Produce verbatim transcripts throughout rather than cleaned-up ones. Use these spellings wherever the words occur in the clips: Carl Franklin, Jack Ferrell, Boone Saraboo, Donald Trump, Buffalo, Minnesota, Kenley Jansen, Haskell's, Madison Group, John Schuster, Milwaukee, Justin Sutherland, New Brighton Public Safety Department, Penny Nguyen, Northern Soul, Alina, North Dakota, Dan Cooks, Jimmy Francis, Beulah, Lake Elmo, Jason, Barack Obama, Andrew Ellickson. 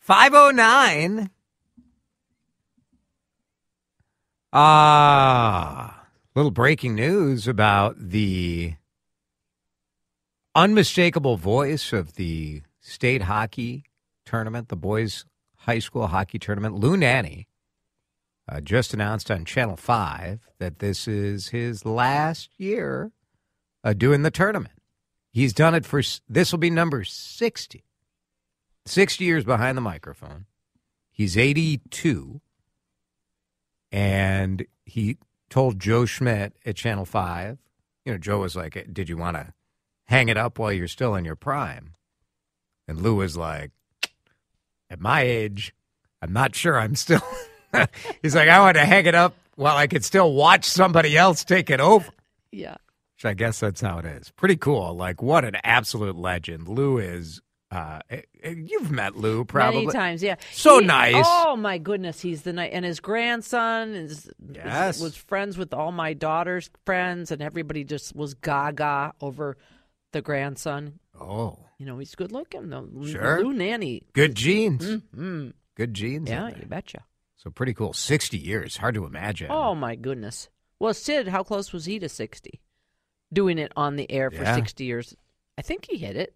five oh nine. Ah, uh, little breaking news about the unmistakable voice of the state hockey tournament, the boys' high school hockey tournament. Lou Nanny uh, just announced on Channel five that this is his last year uh, doing the tournament. He's done it for, this will be number sixty. Six years behind the microphone. He's eighty-two. And he told Joe Schmidt at Channel five, you know, Joe was like, did you want to hang it up while you're still in your prime? And Lou was like, at my age, I'm not sure I'm still. He's like, I want to hang it up while I could still watch somebody else take it over. Yeah. Which I guess that's how it is. Pretty cool. Like, what an absolute legend. Lou is. Uh, you've met Lou probably. Many times, yeah. So he, nice. Oh, my goodness. He's the nice. And his grandson is, yes. is, was friends with all my daughter's friends, and everybody just was gaga over the grandson. Oh. You know, he's good looking, though. Sure. Lou Nanny. Good genes. Mm-hmm. Good genes. Yeah, you betcha. So pretty cool. sixty years. Hard to imagine. Oh, my goodness. Well, Sid, how close was he to sixty? Doing it on the air for yeah. sixty years. I think he hit it.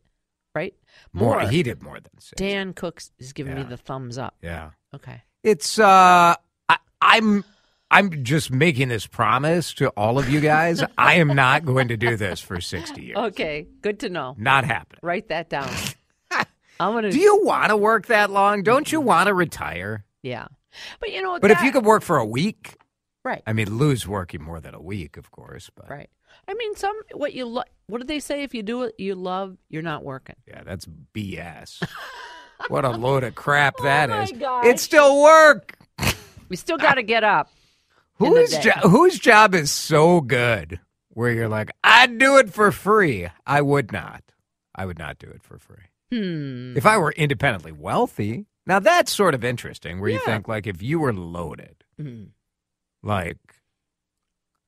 Right? More. more. He did more than six. Dan Cooks is giving yeah. me the thumbs up. Yeah. Okay. It's, uh, I, I'm, I'm just making this promise to all of you guys. I am not going to do this for sixty years. Okay. Good to know. Not happening. Write that down. I'm gonna... Do you want to work that long? Don't you want to retire? Yeah. But you know, but that... if you could work for a week. Right. I mean, Lou's working more than a week, of course. But right. I mean, some what you lo- what do they say? If you do it you love, you're not working. Yeah, that's B S. What a load of crap that oh is! Gosh. It's still work. We still got to get up. Whose jo- whose job is so good where you're like, I'd do it for free? I would not. I would not do it for free. Hmm. If I were independently wealthy, now that's sort of interesting. Where yeah. you think like if you were loaded, mm-hmm. like.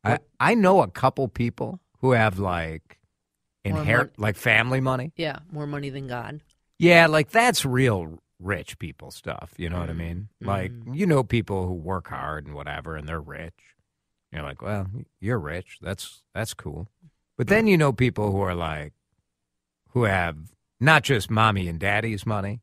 I, I know a couple people who have, like, inherit, like family money. Yeah, more money than God. Yeah, like, that's real rich people stuff, you know mm. what I mean? Mm. Like, you know people who work hard and whatever, and they're rich. You're like, well, you're rich. That's that's cool. But then you know people who are, like, who have not just mommy and daddy's money,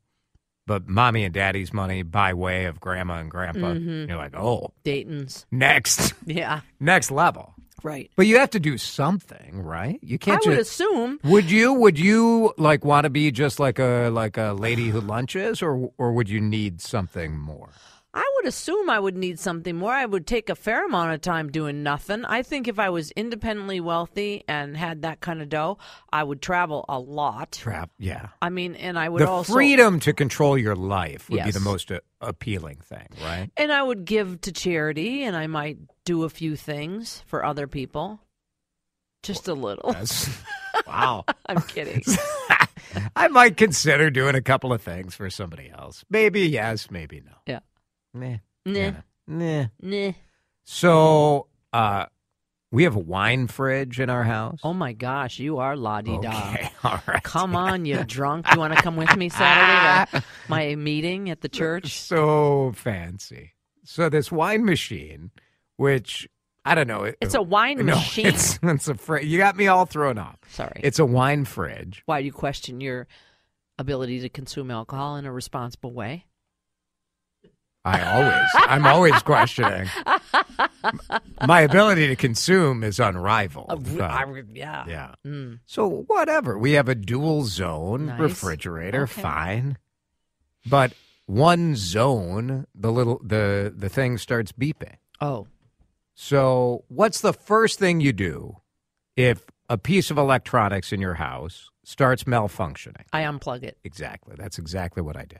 but mommy and daddy's money by way of grandma and grandpa. Mm-hmm. You're like, oh. Dayton's. Next. Yeah. Next level. Right. But you have to do something, right? You can't I just. I would assume. Would you, would you like want to be just like a like a lady who lunches or or would you need something more? I would assume I would need something more. I would take a fair amount of time doing nothing. I think if I was independently wealthy and had that kind of dough, I would travel a lot. Travel, yeah. I mean, and I would the also... The freedom to control your life would yes. be the most a- appealing thing, right? And I would give to charity, and I might do a few things for other people. Just well, a little. That's... Wow. I'm kidding. I might consider doing a couple of things for somebody else. Maybe yes, maybe no. Yeah. Nah. Nah. Yeah. Nah. Nah. So, uh, we have a wine fridge in our house. Oh, my gosh. You are la-di-da. Okay. All right. Come on, you drunk. You want to come with me Saturday to my meeting at the church? So fancy. So this wine machine, which, I don't know. It, it's a wine no, machine. It's, it's a fr- You got me all thrown off. Sorry. It's a wine fridge. Why do you question your ability to consume alcohol in a responsible way? I always, I'm always questioning. My ability to consume is unrivaled. Uh, so, I, yeah. Yeah. Mm. So whatever. We have a dual zone nice. refrigerator. Okay. Fine. But one zone, the little, the, the thing starts beeping. Oh. So what's the first thing you do if a piece of electronics in your house starts malfunctioning? I unplug it. Exactly. That's exactly what I did.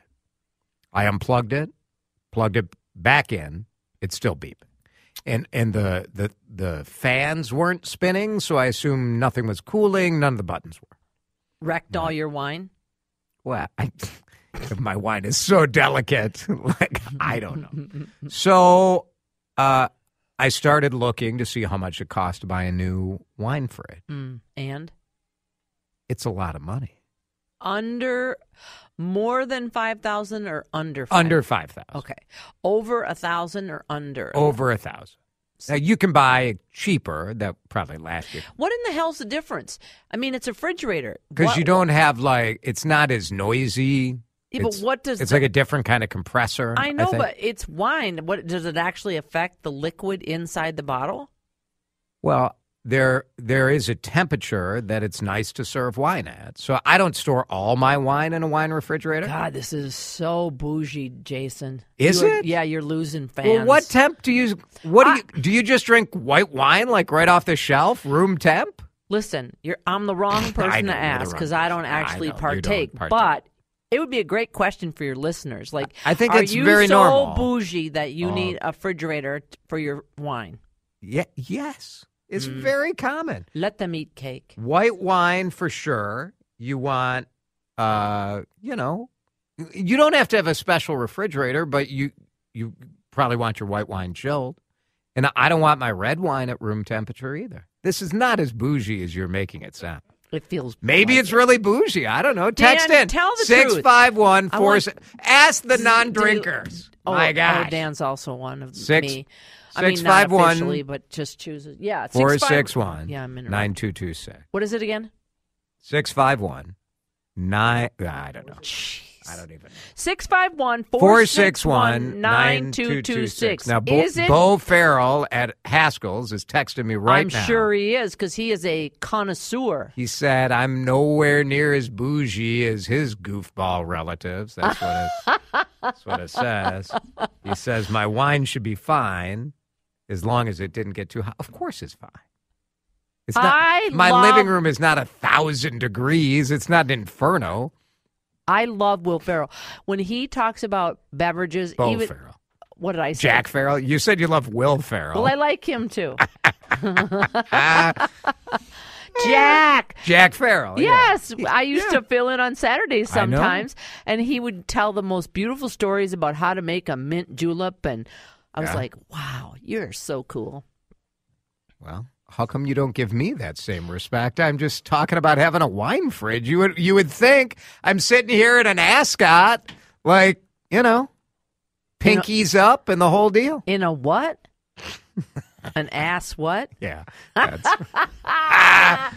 I unplugged it, plugged it back in. It's still beeping. And and the, the the fans weren't spinning, so I assume nothing was cooling. None of the buttons were. Wrecked no. all your wine? Well, I, my wine is so delicate. Like, I don't know. So uh, I started looking to see how much it cost to buy a new wine fridge. Mm, and? It's a lot of money. Under, more than five thousand or under five thousand? Under five thousand. Okay. Over one thousand or under? Over one thousand. Now, you can buy cheaper. That probably lasts you. What in the hell's the difference? I mean, it's a refrigerator. Because you don't have, like, it's not as noisy. Yeah, but what does... It's the, like a different kind of compressor. I know, I but it's wine. What does it actually affect the liquid inside the bottle? Well... There, there is a temperature that it's nice to serve wine at. So I don't store all my wine in a wine refrigerator. God, this is so bougie, Jason. Is it? Yeah, you're losing fans. Well, what temp do you? What do you? Do you just drink white wine like right off the shelf, room temp? Listen, you're. I'm the wrong person to ask because I don't actually partake. But it would be a great question for your listeners. Like, I think it's very normal. Are you so bougie that you need a refrigerator for your wine? Yeah. Yes. It's mm. very common. Let them eat cake. White wine for sure. You want, uh, you know, you don't have to have a special refrigerator, but you you probably want your white wine chilled. And I don't want my red wine at room temperature either. This is not as bougie as you're making it sound. It feels maybe like it's it. really bougie. I don't know. Text Dan, in tell the six truth. five one four. Want, ask the non-drinkers. You, oh my gosh, oh, Dan's also one of six, me. I six, mean, not five, officially, one, but just choose it. Yeah, it's four six one yeah, nine two two six. What is it again? six five one nine I don't know. Jeez. I don't even know. six five one, four six one, nine two two six. Now, Bo, Bo Ferrell at Haskell's is texting me right I'm now. I'm sure he is because he is a connoisseur. He said, I'm nowhere near as bougie as his goofball relatives. That's what it, that's what it says. He says, my wine should be fine. As long as it didn't get too hot. Of course it's fine. It's not, I my love... living room is not a thousand degrees. It's not an inferno. I love Will Ferrell. When he talks about beverages. Bo even, Ferrell. What did I say? Jack Ferrell. You said you love Will Ferrell. Well, I like him too. Jack. Jack Ferrell. Yes. Yeah. I used yeah. to fill in on Saturdays sometimes. And he would tell the most beautiful stories about how to make a mint julep. And I was yeah. like, wow, you're so cool. Well, how come you don't give me that same respect? I'm just talking about having a wine fridge. You would you would think I'm sitting here in an ascot, like, you know, pinkies a, up and the whole deal. In a what? An ass what? Yeah. That's, ah.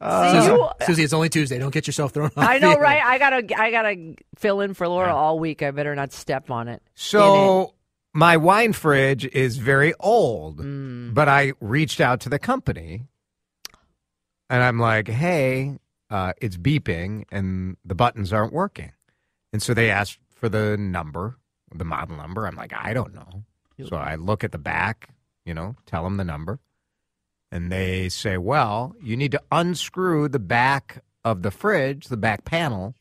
Uh, Susie, you, Susie, it's only Tuesday. Don't get yourself thrown off. I know, right? I gotta, I gotta fill in for Laura yeah. all week. I better not step on it. So. My wine fridge is very old, mm. but I reached out to the company, and I'm like, hey, uh, it's beeping, and the buttons aren't working. And so they asked for the number, the model number. I'm like, I don't know. So I look at the back, you know, tell them the number, and they say, well, you need to unscrew the back of the fridge, the back panel,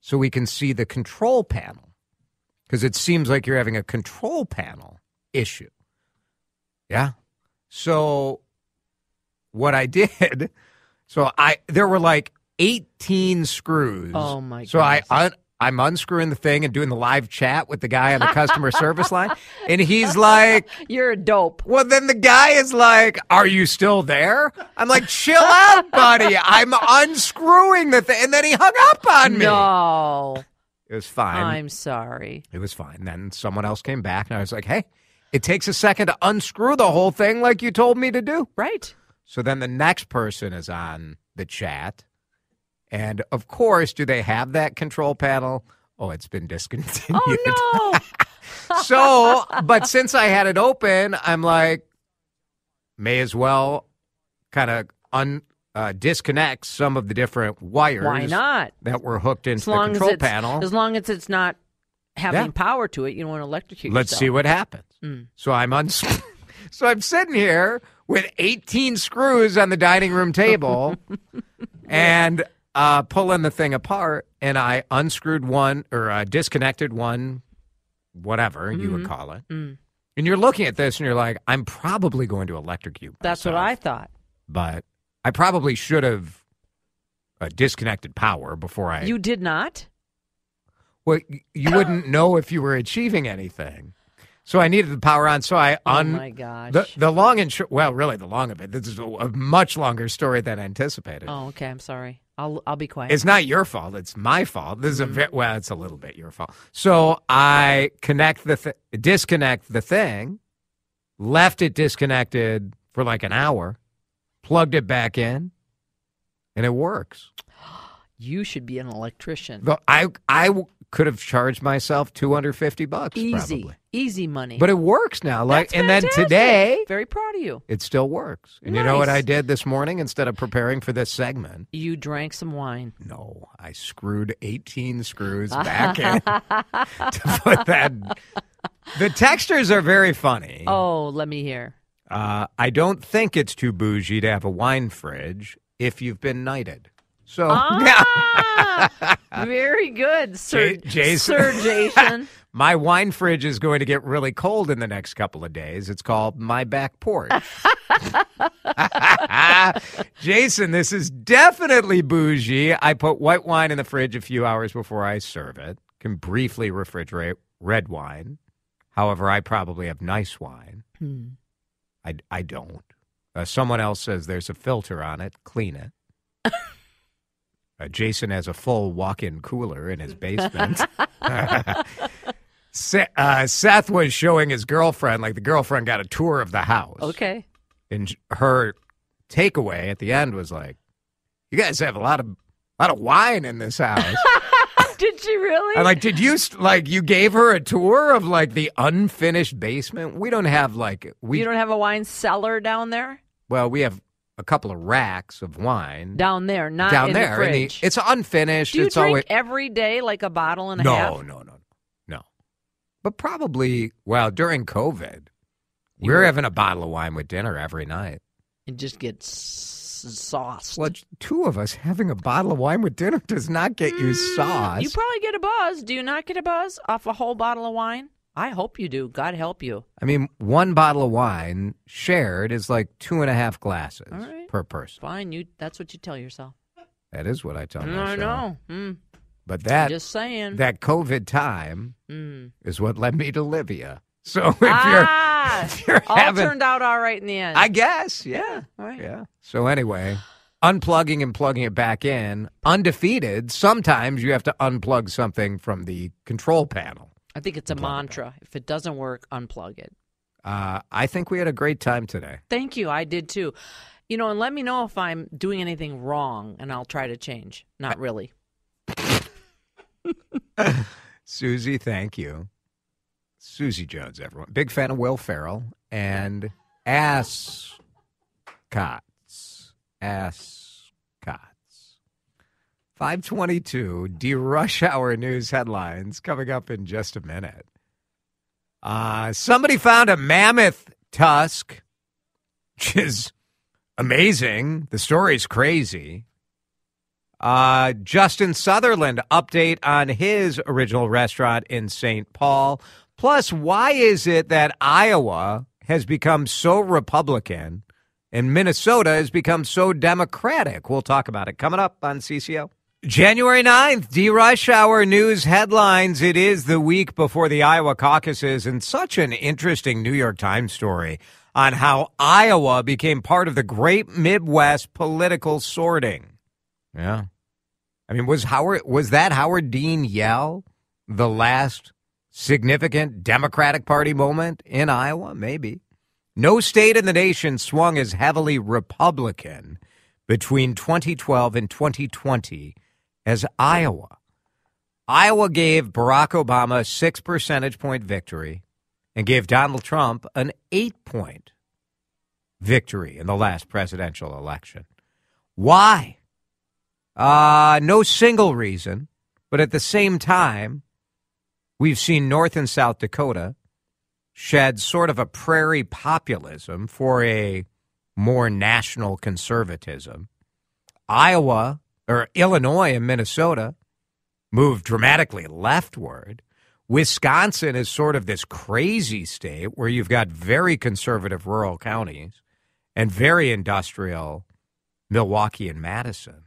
so we can see the control panel. Because it seems like you're having a control panel issue. Yeah. So what I did, so I there were like eighteen screws. Oh, my God. So I, I, I'm unscrewing the thing and doing the live chat with the guy on the customer service line. And he's like. You're a dope. Well, then the guy is like, are you still there? I'm like, chill out, buddy. I'm unscrewing the thing. And then he hung up on me. No. It was fine. I'm sorry. It was fine. Then someone else came back, and I was like, hey, it takes a second to unscrew the whole thing like you told me to do. Right. So then the next person is on the chat, and, of course, do they have that control panel? Oh, it's been discontinued. Oh, no. So, but since I had it open, I'm like, may as well kind of un. Uh, disconnect some of the different wires Why not? that were hooked into the control panel. As long as it's not having yeah. power to it, you don't want to electrocute Let's yourself. see what happens. Mm. So I'm on, so I'm sitting here with eighteen screws on the dining room table and uh, pulling the thing apart, and I unscrewed one or uh, disconnected one whatever mm-hmm. you would call it. Mm. And you're looking at this and you're like, I'm probably going to electrocute myself. That's what I thought. But I probably should have uh, disconnected power before I... You did not? Well, you wouldn't know if you were achieving anything. So I needed the power on, so I... Un- oh, my gosh. The, the long and short... Well, really, the long of it. This is a much longer story than anticipated. Oh, okay. I'm sorry. I'll I'll be quiet. It's not your fault. It's my fault. This is a ve- well, it's a little bit your fault. So I connect the th- disconnect the thing, left it disconnected for like an hour, plugged it back in, and it works. You should be an electrician. But I I could have charged myself two hundred fifty bucks. Easy, probably. Easy money. But it works now. Like That's and fantastic. Then today, very proud of you. It still works. And nice. You know what I did this morning instead of preparing for this segment? You drank some wine. No, I screwed eighteen screws back in to put that. The textures are very funny. Oh, let me hear. Uh, I don't think it's too bougie to have a wine fridge if you've been knighted. So, ah, yeah. Very good, Sir J- Sir Jason. My wine fridge is going to get really cold in the next couple of days. It's called my back porch. Jason, this is definitely bougie. I put white wine in the fridge a few hours before I serve it. Can briefly refrigerate red wine. However, I probably have nice wine. Hmm. I, I don't. Uh, someone else says there's a filter on it. Clean it. Uh, Jason has a full walk-in cooler in his basement. Seth, uh, Seth was showing his girlfriend, like the girlfriend got a tour of the house. Okay. And her takeaway at the end was like, you guys have a lot of lot of wine in this house. Did she really? I'm like, did you, like, you gave her a tour of, like, the unfinished basement? We don't have, like... we. You don't have a wine cellar down there? Well, we have... a couple of racks of wine down there, not down in there. The fridge. The, it's unfinished. Do you it's drink always... every day like a bottle and a no, half? No, no, no, no. But probably, well, during COVID, you we were, were having a bottle of wine with dinner every night. It just gets sauced. Well, two of us having a bottle of wine with dinner does not get mm, you sauced. You probably get a buzz. Do you not get a buzz off a whole bottle of wine? I hope you do. God help you. I mean, one bottle of wine shared is like two and a half glasses right. per person. Fine. You. That's what you tell yourself. That is what I tell myself. I know. Mm. But that, just saying. That COVID time mm. is what led me to Livia. So if ah, you're, if you're all having, turned out all right in the end. I guess. Yeah. Yeah. All right. Yeah. So anyway, unplugging and plugging it back in, undefeated. Sometimes you have to unplug something from the control panel. I think it's a mantra. If it doesn't work, unplug it. Uh, I think we had a great time today. Thank you. I did, too. You know, and let me know if I'm doing anything wrong, and I'll try to change. Not really. Susie, thank you. Susie Jones, everyone. Big fan of Will Ferrell and Ascots. Ascots. five twenty-two D-Rush Hour News headlines coming up in just a minute. Uh, somebody found a mammoth tusk, which is amazing. The story's crazy. Uh, Justin Sutherland update on his original restaurant in Saint Paul. Plus, why is it that Iowa has become so Republican and Minnesota has become so Democratic? We'll talk about it coming up on C C O. January ninth, D-Rush Hour News headlines. It is the week before the Iowa caucuses, and such an interesting New York Times story on how Iowa became part of the great Midwest political sorting. Yeah. I mean, was Howard was that Howard Dean yell the last significant Democratic Party moment in Iowa? Maybe. No state in the nation swung as heavily Republican between twenty twelve and twenty twenty as Iowa. Iowa gave Barack Obama a six percentage point victory and gave Donald Trump an eight point victory in the last presidential election. Why? Uh, no single reason, but at the same time, we've seen North and South Dakota shed sort of a prairie populism for a more national conservatism. Iowa, or Illinois and Minnesota, moved dramatically leftward, Wisconsin is sort of this crazy state where you've got very conservative rural counties and very industrial Milwaukee and Madison.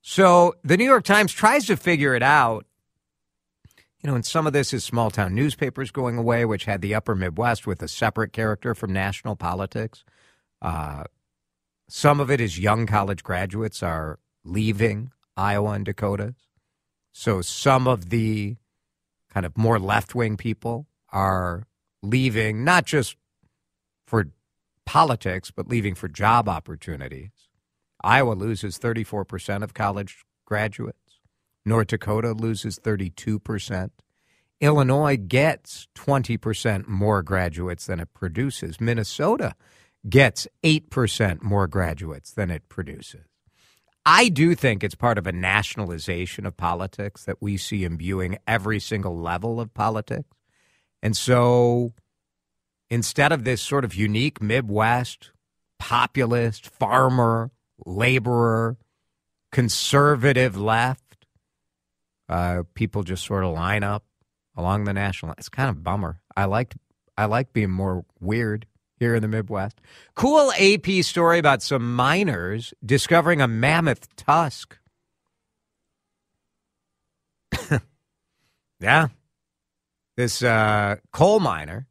So the New York Times tries to figure it out. You know, and some of this is small-town newspapers going away, which had the upper Midwest with a separate character from national politics. Uh, some of it is young college graduates are leaving Iowa and Dakotas. So some of the kind of more left-wing people are leaving, not just for politics, but leaving for job opportunities. Iowa loses thirty-four percent of college graduates. North Dakota loses thirty-two percent. Illinois gets twenty percent more graduates than it produces. Minnesota gets eight percent more graduates than it produces. I do think it's part of a nationalization of politics that we see imbuing every single level of politics. And so instead of this sort of unique Midwest, populist, farmer, laborer, conservative left, Uh, people just sort of line up along the national. It's kind of a bummer. I liked, I like being more weird here in the Midwest. Cool A P story about some miners discovering a mammoth tusk. Yeah. This uh, coal miner,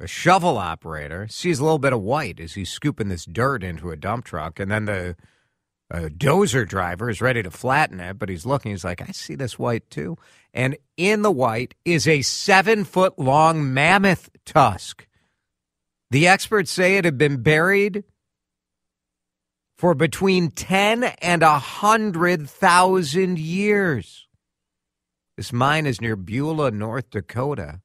a shovel operator, sees a little bit of white as he's scooping this dirt into a dump truck, and then the a dozer driver is ready to flatten it, but he's looking. He's like, I see this white, too. And in the white is a seven-foot-long mammoth tusk. The experts say it had been buried for between ten and one hundred thousand years. This mine is near Beulah, North Dakota.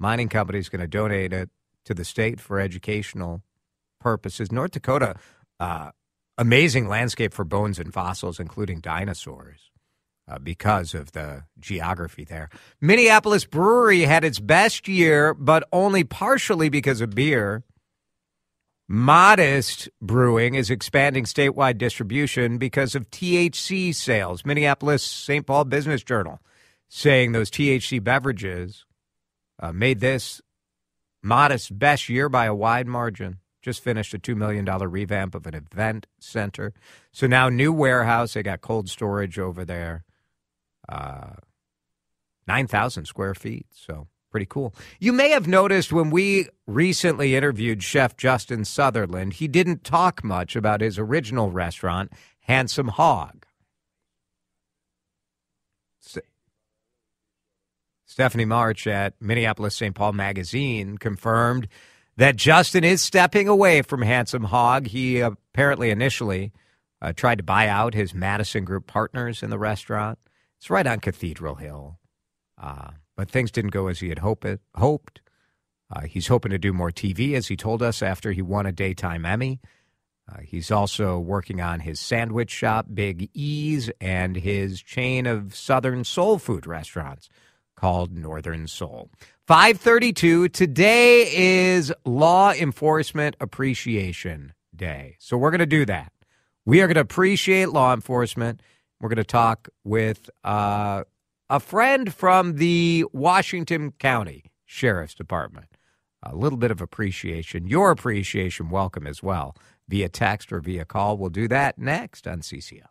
Mining company is going to donate it to the state for educational purposes. North Dakota, uh, amazing landscape for bones and fossils, including dinosaurs, uh, because of the geography there. Minneapolis Brewery had its best year, but only partially because of beer. Modest Brewing is expanding statewide distribution because of T H C sales. Minneapolis-Saint Paul Business Journal saying those T H C beverages uh, made this Modest's best year by a wide margin. Just finished a two million dollars revamp of an event center. So now new warehouse. They got cold storage over there. Uh, nine thousand square feet. So pretty cool. You may have noticed when we recently interviewed Chef Justin Sutherland, he didn't talk much about his original restaurant, Handsome Hog. So, Stephanie March at Minneapolis-Saint Paul Magazine confirmed that Justin is stepping away from Handsome Hog. He apparently initially uh, tried to buy out his Madison Group partners in the restaurant. It's right on Cathedral Hill. Uh, but things didn't go as he had hope it, hoped. Uh, he's hoping to do more T V, as he told us, after he won a daytime Emmy. Uh, he's also working on his sandwich shop, Big E's, and his chain of Southern soul food restaurants called Northern Soul. five thirty-two, today is Law Enforcement Appreciation Day. So we're going to do that. We are going to appreciate law enforcement. We're going to talk with uh, a friend from the Washington County Sheriff's Department. A little bit of appreciation, your appreciation welcome as well, via text or via call. We'll do that next on C C O.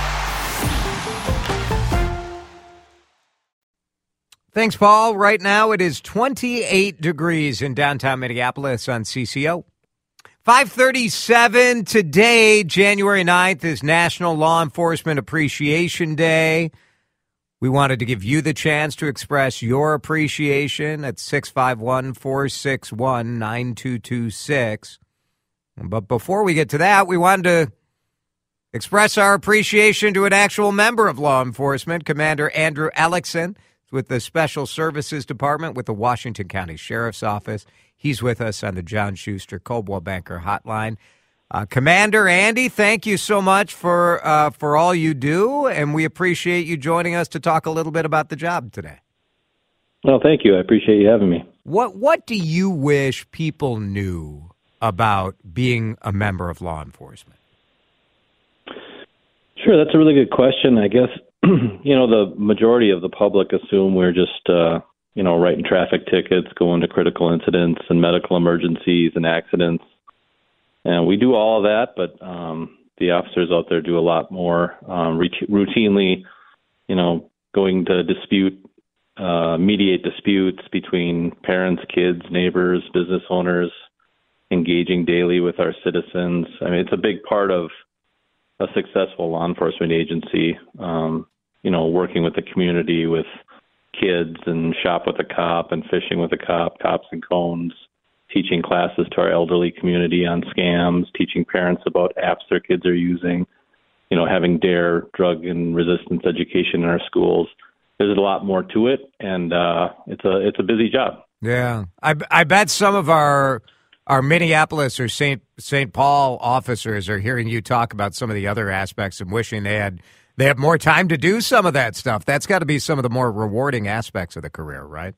Thanks, Paul. Right now it is twenty-eight degrees in downtown Minneapolis on C C O. five thirty-seven today, January ninth, is National Law Enforcement Appreciation Day. We wanted to give you the chance to express your appreciation at six five one, four six one, nine two two six. But before we get to that, we wanted to express our appreciation to an actual member of law enforcement, Commander Andrew Ellickson. with the Special Services Department with the Washington County Sheriff's Office. He's with us on the John Schuster Coldwell Banker Hotline. Uh, Commander Andy, thank you so much for uh, for all you do, and we appreciate you joining us to talk a little bit about the job today. Well, thank you. I appreciate you having me. What What do you wish people knew about being a member of law enforcement? Sure, that's a really good question. I guess, you know, the majority of the public assume we're just, uh, you know, writing traffic tickets, going to critical incidents and medical emergencies and accidents. And we do all of that, but um, the officers out there do a lot more, um, ret- routinely, you know, going to dispute, uh, mediate disputes between parents, kids, neighbors, business owners, engaging daily with our citizens. I mean, it's a big part of a successful law enforcement agency, um, you know, working with the community, with kids, and shop with a cop and fishing with a cop, cops and cones, teaching classes to our elderly community on scams, teaching parents about apps their kids are using, you know, having D A R E, drug and resistance education in our schools. There's a lot more to it, and uh, it's a it's a busy job. Yeah. I, I bet some of our... Our Minneapolis or Saint Saint Paul officers are hearing you talk about some of the other aspects and wishing they had they had more time to do some of that stuff. That's got to be some of the more rewarding aspects of the career, right?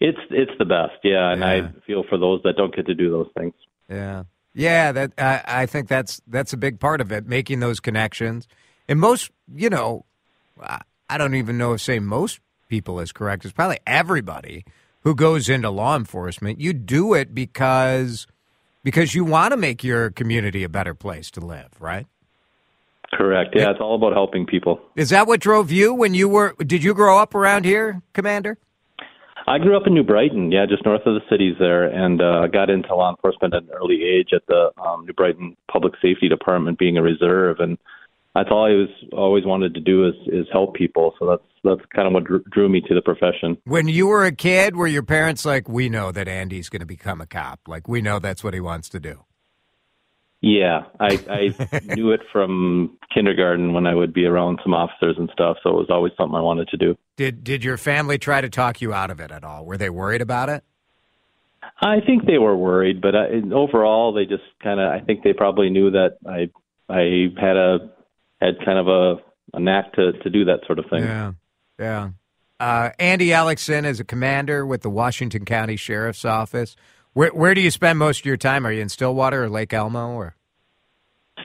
It's it's the best, yeah. And yeah. I feel for those that don't get to do those things. Yeah, yeah. That I, I think that's that's a big part of it, making those connections. And most, you know, I don't even know if say most people is correct. It's probably everybody who goes into law enforcement. You do it because because you want to make your community a better place to live, right? Correct. Yeah, it, it's all about helping people. Is that what drove you when you were, did you grow up around here, Commander? I grew up in New Brighton, yeah, just north of the cities there, and uh, got into law enforcement at an early age at the um, New Brighton Public Safety Department, being a reserve, and that's all I was always wanted to do is, is help people. So that's that's kind of what drew, drew me to the profession. When you were a kid, were your parents like, we know that Andy's going to become a cop? Like, we know that's what he wants to do. Yeah, I, I knew it from kindergarten when I would be around some officers and stuff. So it was always something I wanted to do. Did, did your family try to talk you out of it at all? Were they worried about it? I think they were worried, but I, overall, they just kind of, I think they probably knew that I I had a, had kind of a, a knack to, to do that sort of thing. Yeah, yeah. Uh, Andy Ellickson is a commander with the Washington County Sheriff's Office. Where where do you spend most of your time? Are you in Stillwater or Lake Elmo? Or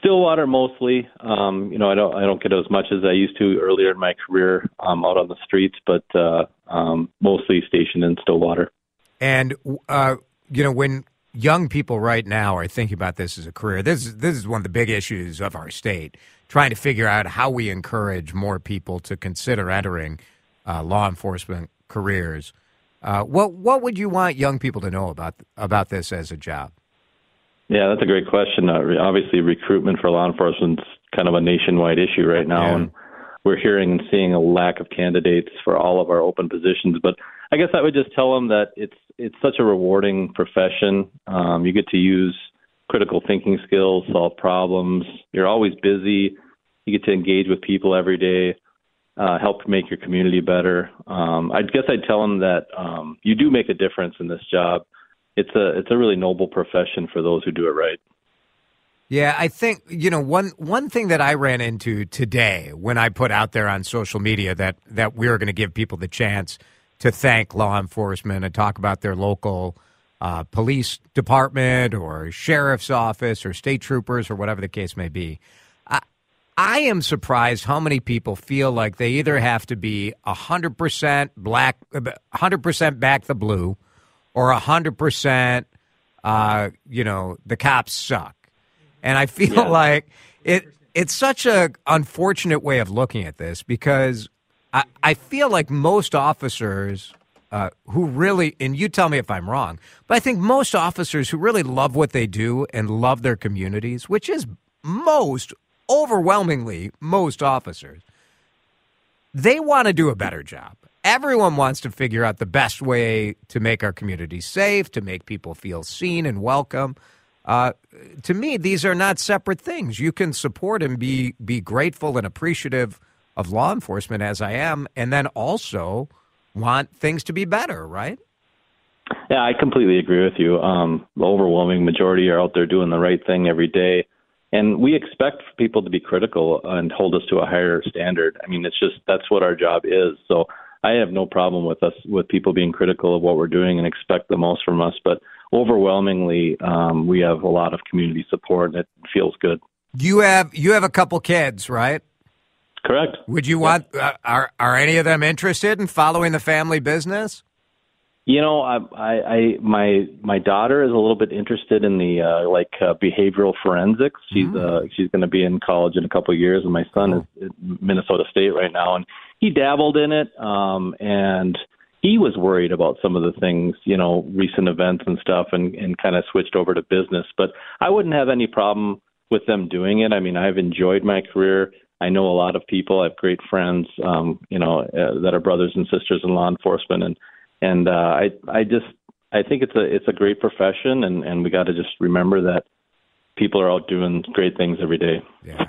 Stillwater mostly. Um, you know, I don't I don't get as much as I used to earlier in my career um, out on the streets, but uh, um, mostly stationed in Stillwater. And, uh, you know, when young people right now are thinking about this as a career, this is, this is one of the big issues of our state, trying to figure out how we encourage more people to consider entering uh, law enforcement careers. Uh, what what would you want young people to know about about this as a job? Yeah, that's a great question. Uh, obviously, recruitment for law enforcement is kind of a nationwide issue right now, yeah. And we're hearing and seeing a lack of candidates for all of our open positions. But I guess I would just tell them that it's it's such a rewarding profession. Um, you get to use critical thinking skills, solve problems. You're always busy. You get to engage with people every day, uh, help make your community better. Um, I guess I'd tell them that um, you do make a difference in this job. It's a it's a really noble profession for those who do it right. Yeah, I think, you know, one one thing that I ran into today when I put out there on social media that, that we were going to give people the chance to thank law enforcement and talk about their local Uh, police department or sheriff's office or state troopers or whatever the case may be. I, I am surprised how many people feel like they either have to be one hundred percent black, one hundred percent back the blue, or one hundred percent, uh, you know, the cops suck. And I feel yeah. like it. it's such a unfortunate way of looking at this, because I, I feel like most officers Uh, who really, and you tell me if I'm wrong, but I think most officers who really love what they do and love their communities, which is most, overwhelmingly most officers, they want to do a better job. Everyone wants to figure out the best way to make our communities safe, to make people feel seen and welcome. Uh, to me, these are not separate things. You can support and be, be grateful and appreciative of law enforcement as I am, and then also want things to be better, right? Yeah, I completely agree with you. Um, the overwhelming majority are out there doing the right thing every day. And we expect people to be critical and hold us to a higher standard. I mean, it's just, that's what our job is. So I have no problem with us, with people being critical of what we're doing and expect the most from us. But overwhelmingly, um, we have a lot of community support, and it feels good. You have, you have a couple kids, right? Correct. Would you want, yep. uh, are, are any of them interested in following the family business? You know, I, I, I, my, my daughter is a little bit interested in the uh, like uh, behavioral forensics. She's, mm. uh, she's going to be in college in a couple of years, and my son is at Minnesota State right now, and he dabbled in it, um, and he was worried about some of the things, you know, recent events and stuff, and, and kind of switched over to business. But I wouldn't have any problem with them doing it. I mean, I've enjoyed my career. I know a lot of people. I have great friends, um, you know, uh, that are brothers and sisters in law enforcement, and. And uh, I, I just, I think it's a, it's a great profession, and, and we got to just remember that people are out doing great things every day. Yeah.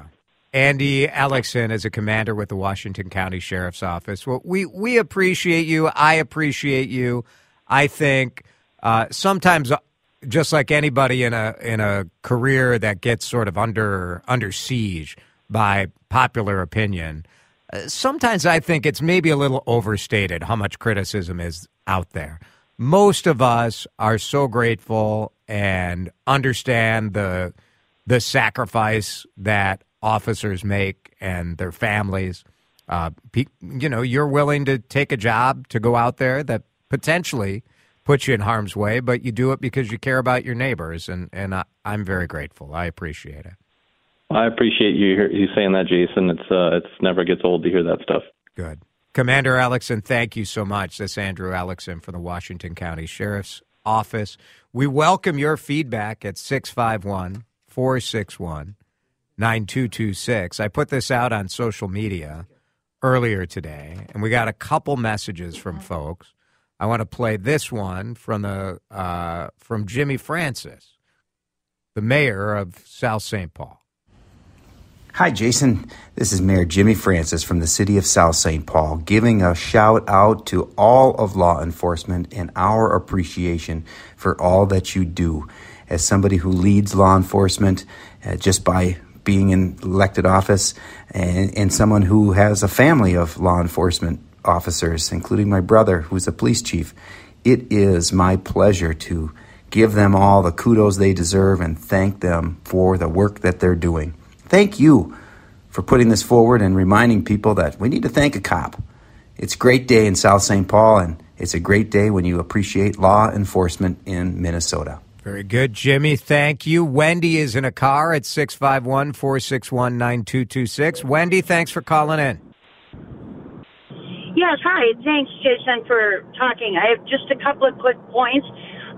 Andy Ellickson is a commander with the Washington County Sheriff's Office. Well, we, we appreciate you. I appreciate you. I think uh, sometimes, just like anybody in a in a career that gets sort of under under siege by popular opinion, uh, sometimes I think it's maybe a little overstated how much criticism is out there. Most of us are so grateful and understand the the sacrifice that officers make and their families. Uh, pe- you know, you're willing to take a job to go out there that potentially puts you in harm's way, but you do it because you care about your neighbors, and, and I, I'm very grateful. I appreciate it. I appreciate you, you saying that, Jason. It's uh, it's never gets old to hear that stuff. Good. Commander Ellickson, thank you so much. That's Andrew Ellickson from the Washington County Sheriff's Office. We welcome your feedback at six five one, four six one, nine two two six. I put this out on social media earlier today, and we got a couple messages from folks. I want to play this one from the uh, from Jimmy Francis, the mayor of South Saint Paul. Hi, Jason. This is Mayor Jimmy Francis from the city of South Saint Paul, giving a shout out to all of law enforcement and our appreciation for all that you do. As somebody who leads law enforcement uh, just by being in elected office, and, and someone who has a family of law enforcement officers, including my brother, who's a police chief, it is my pleasure to give them all the kudos they deserve and thank them for the work that they're doing. Thank you for putting this forward and reminding people that we need to thank a cop. It's a great day in South Saint Paul, and it's a great day when you appreciate law enforcement in Minnesota. Very good, Jimmy. Thank you. Wendy is in a car at six five one, four six one, nine two two six. Wendy, thanks for calling in. Yes, hi. Thanks, Jason, for talking. I have just a couple of quick points.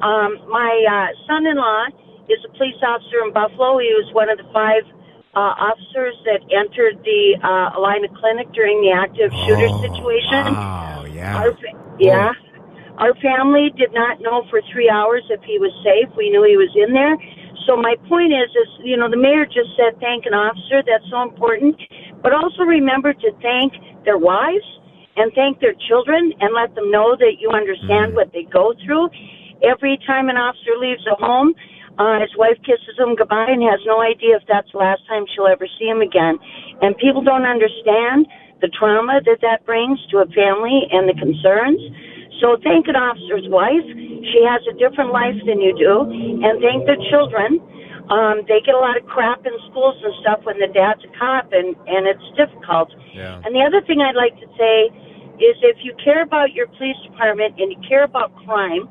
Um, my uh, son-in-law is a police officer in Buffalo. He was one of the five Uh, officers that entered the uh, Alina Clinic during the active shooter oh, situation. Oh, yeah. Our, yeah. Oh. Our family did not know for three hours if he was safe. We knew he was in there. So my point is, is, you know, the mayor just said thank an officer. That's so important. But also remember to thank their wives and thank their children and let them know that you understand mm. what they go through. Every time an officer leaves a home, Uh, his wife kisses him goodbye and has no idea if that's the last time she'll ever see him again. And people don't understand the trauma that that brings to a family and the concerns. So thank an officer's wife. She has a different life than you do. And thank their children. Um, they get a lot of crap in schools and stuff when the dad's a cop, and, and it's difficult. Yeah. And the other thing I'd like to say is if you care about your police department and you care about crime,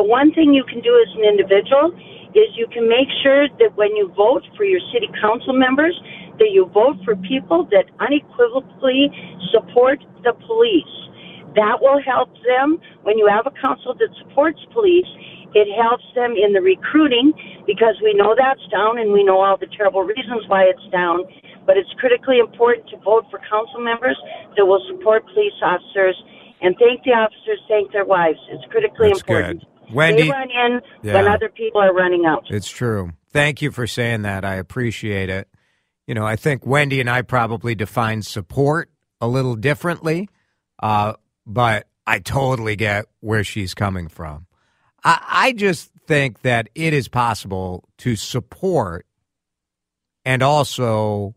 the one thing you can do as an individual is you can make sure that when you vote for your city council members, that you vote for people that unequivocally support the police. That will help them. When you have a council that supports police, it helps them in the recruiting, because we know that's down and we know all the terrible reasons why it's down. But it's critically important to vote for council members that will support police officers, and thank the officers, thank their wives. It's critically that's important. Good. Wendy, they run in yeah. when other people are running out. It's true. Thank you for saying that. I appreciate it. You know, I think Wendy and I probably define support a little differently, uh, but I totally get where she's coming from. I, I just think that it is possible to support and also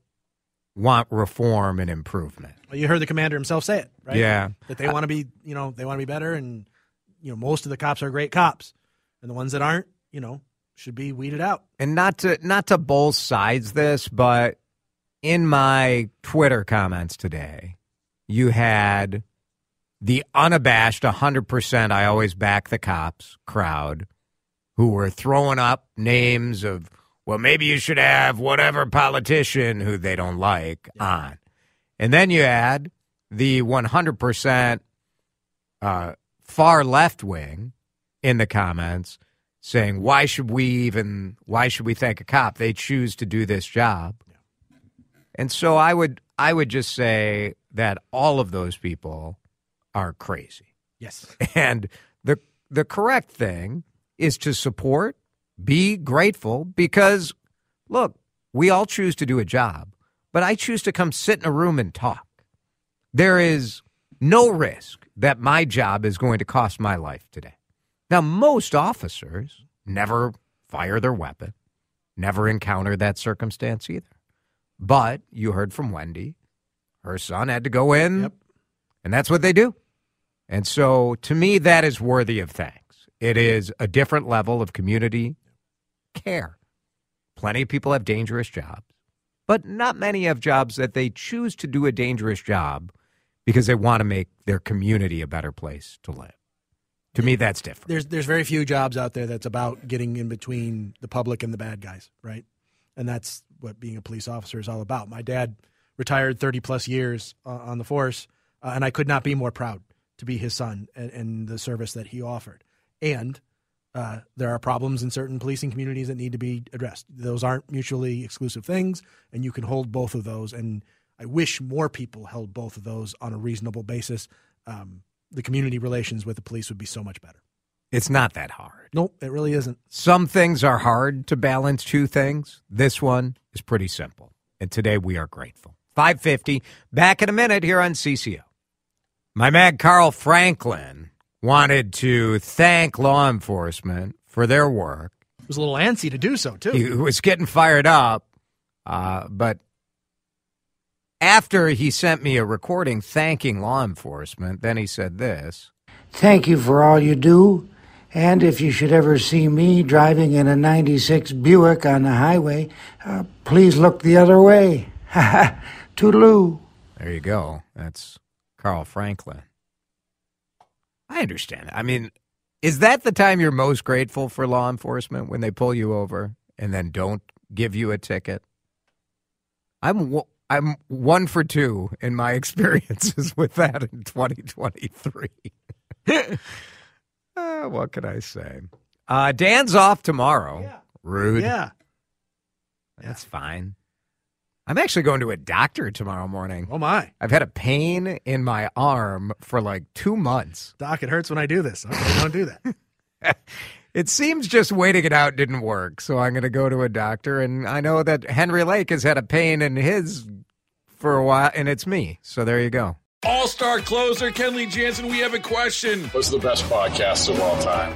want reform and improvement. Well, you heard the commander himself say it, right? Yeah. That they want to be, you know, they want to be better, and, you know, most of the cops are great cops, and the ones that aren't, you know, should be weeded out. And not to not to both sides this, but in my Twitter comments today, you had the unabashed one hundred percent I always back the cops crowd who were throwing up names of, well, maybe you should have whatever politician who they don't like on. And then you add the one hundred percent uh, far left wing in the comments saying, why should we even, why should we thank a cop? They choose to do this job. And so I would, I would just say that all of those people are crazy. Yes. And the the correct thing is to support, be grateful, because, look, we all choose to do a job, but I choose to come sit in a room and talk. There is no risk that my job is going to cost my life today. Now, most officers never fire their weapon, never encounter that circumstance either. But you heard from Wendy, her son had to go in, yep. and that's what they do. And so, to me, that is worthy of thanks. It is a different level of community care. Plenty of people have dangerous jobs, but not many have jobs that they choose to do a dangerous job because they want to make their community a better place to live. To me, that's different. There's there's very few jobs out there that's about getting in between the public and the bad guys, right? And that's what being a police officer is all about. My dad retired thirty-plus years uh, on the force, uh, and I could not be more proud to be his son and, and the service that he offered. And uh, there are problems in certain policing communities that need to be addressed. Those aren't mutually exclusive things, and you can hold both of those. And I wish more people held both of those on a reasonable basis. Um, the community relations with the police would be so much better. It's not that hard. Nope, it really isn't. Some things are hard to balance two things. This one is pretty simple. And today we are grateful. five fifty, back in a minute here on C C O. My man Carl Franklin wanted to thank law enforcement for their work. He was a little antsy to do so, too. He was getting fired up. Uh, but after he sent me a recording thanking law enforcement, then he said this. Thank you for all you do. And if you should ever see me driving in a ninety-six Buick on the highway, uh, please look the other way. Toodaloo. There you go. That's Carl Franklin. I understand. I mean, is that the time you're most grateful for law enforcement, when they pull you over and then don't give you a ticket? I'm w- I'm one for two in my experiences with that in twenty twenty-three. Uh, what can I say? Uh, Dan's off tomorrow. Yeah. Rude. Yeah. That's yeah. fine. I'm actually going to a doctor tomorrow morning. Oh, my. I've had a pain in my arm for like two months. Doc, it hurts when I do this. Okay, don't do that. It seems just waiting it out didn't work, so I'm going to go to a doctor. And I know that Henry Lake has had a pain in his for a while, and it's me. So there you go. All-star closer Kenley Jansen, we have a question. What's the best podcast of all time?